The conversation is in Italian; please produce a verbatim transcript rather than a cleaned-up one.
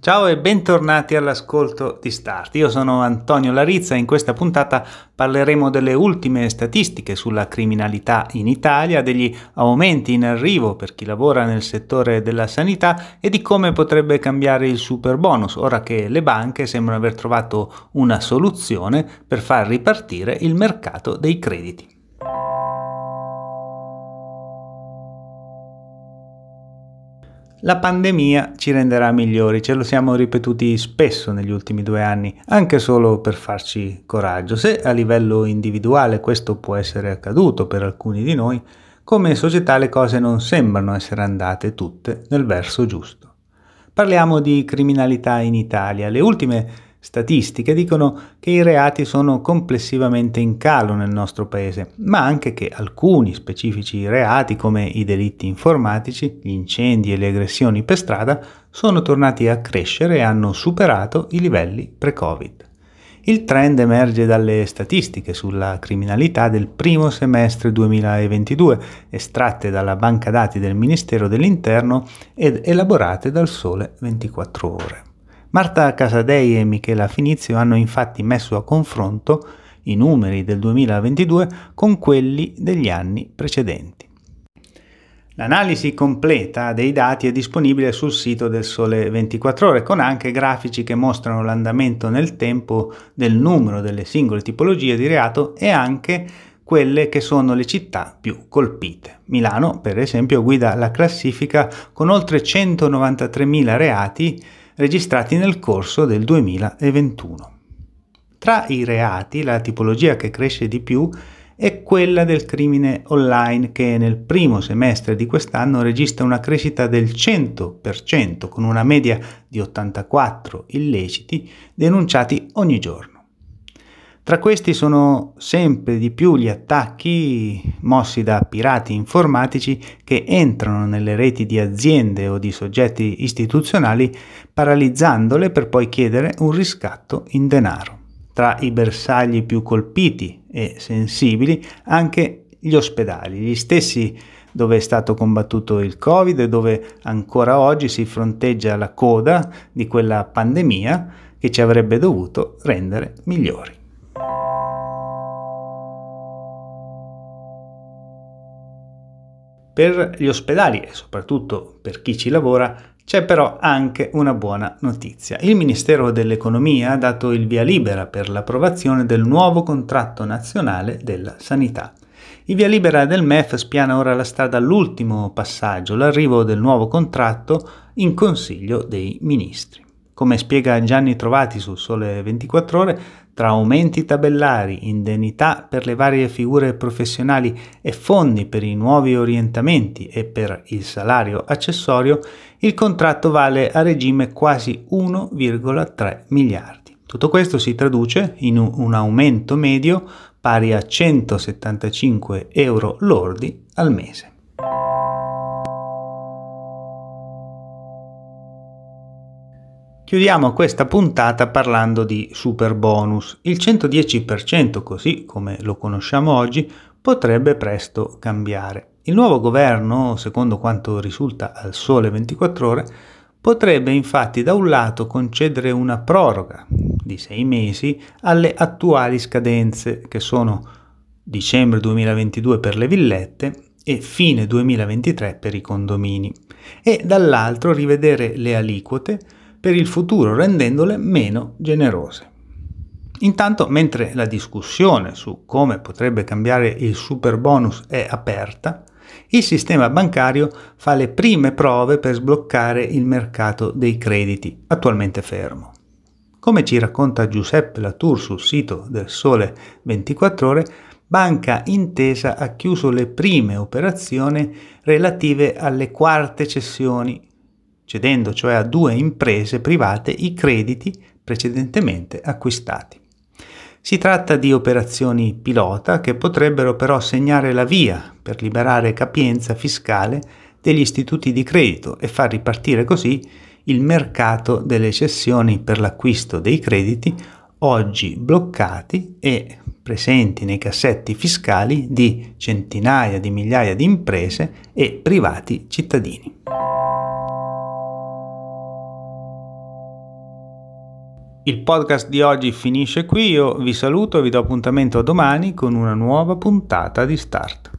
Ciao e bentornati all'ascolto di Start. Io sono Antonio Larizza e in questa puntata parleremo delle ultime statistiche sulla criminalità in Italia, degli aumenti in arrivo per chi lavora nel settore della sanità e di come potrebbe cambiare il superbonus, ora che le banche sembrano aver trovato una soluzione per far ripartire il mercato dei crediti. La pandemia ci renderà migliori, ce lo siamo ripetuti spesso negli ultimi due anni, anche solo per farci coraggio. Se a livello individuale questo può essere accaduto per alcuni di noi, come società le cose non sembrano essere andate tutte nel verso giusto. Parliamo di criminalità in Italia. Le ultime statistiche dicono che i reati sono complessivamente in calo nel nostro paese, ma anche che alcuni specifici reati, come i delitti informatici, gli incendi e le aggressioni per strada, sono tornati a crescere e hanno superato i livelli pre-Covid. Il trend emerge dalle statistiche sulla criminalità del primo semestre duemilaventidue, estratte dalla banca dati del Ministero dell'Interno ed elaborate dal Sole ventiquattro Ore. Marta Casadei e Michela Finizio hanno infatti messo a confronto i numeri del duemilaventidue con quelli degli anni precedenti. L'analisi completa dei dati è disponibile sul sito del Sole ventiquattro Ore, con anche grafici che mostrano l'andamento nel tempo del numero delle singole tipologie di reato e anche quelle che sono le città più colpite. Milano, per esempio, guida la classifica con oltre centonovantatremila reati registrati nel corso del duemilaventuno. Tra i reati, la tipologia che cresce di più è quella del crimine online, che nel primo semestre di quest'anno registra una crescita del cento per cento, con una media di ottantaquattro illeciti denunciati ogni giorno. Tra questi sono sempre di più gli attacchi mossi da pirati informatici che entrano nelle reti di aziende o di soggetti istituzionali, paralizzandole per poi chiedere un riscatto in denaro. Tra i bersagli più colpiti e sensibili anche gli ospedali, gli stessi dove è stato combattuto il Covid e dove ancora oggi si fronteggia la coda di quella pandemia che ci avrebbe dovuto rendere migliori. Per gli ospedali e soprattutto per chi ci lavora c'è però anche una buona notizia. Il Ministero dell'Economia ha dato il via libera per l'approvazione del nuovo contratto nazionale della sanità. Il via libera del M E F spiana ora la strada all'ultimo passaggio, l'arrivo del nuovo contratto in Consiglio dei Ministri. Come spiega Gianni Trovati sul Sole ventiquattro Ore, tra aumenti tabellari, indennità per le varie figure professionali e fondi per i nuovi orientamenti e per il salario accessorio, il contratto vale a regime quasi uno virgola tre miliardi. Tutto questo si traduce in un aumento medio pari a centosettantacinque euro lordi al mese. Chiudiamo questa puntata parlando di superbonus. Il centodieci per cento, così come lo conosciamo oggi, potrebbe presto cambiare. Il nuovo governo, secondo quanto risulta al Sole ventiquattro Ore, potrebbe infatti da un lato concedere una proroga di sei mesi alle attuali scadenze, che sono dicembre duemilaventidue per le villette e fine duemilaventitré per i condomini, e dall'altro rivedere le aliquote per il futuro, rendendole meno generose. Intanto, mentre la discussione su come potrebbe cambiare il superbonus è aperta, il sistema bancario fa le prime prove per sbloccare il mercato dei crediti, attualmente fermo. Come ci racconta Giuseppe Latour sul sito del Sole ventiquattro Ore, Banca Intesa ha chiuso le prime operazioni relative alle quarte cessioni, cedendo cioè a due imprese private i crediti precedentemente acquistati. Si tratta di operazioni pilota che potrebbero però segnare la via per liberare capienza fiscale degli istituti di credito e far ripartire così il mercato delle cessioni per l'acquisto dei crediti oggi bloccati e presenti nei cassetti fiscali di centinaia di migliaia di imprese e privati cittadini. Il podcast di oggi finisce qui, io vi saluto e vi do appuntamento a domani con una nuova puntata di Start.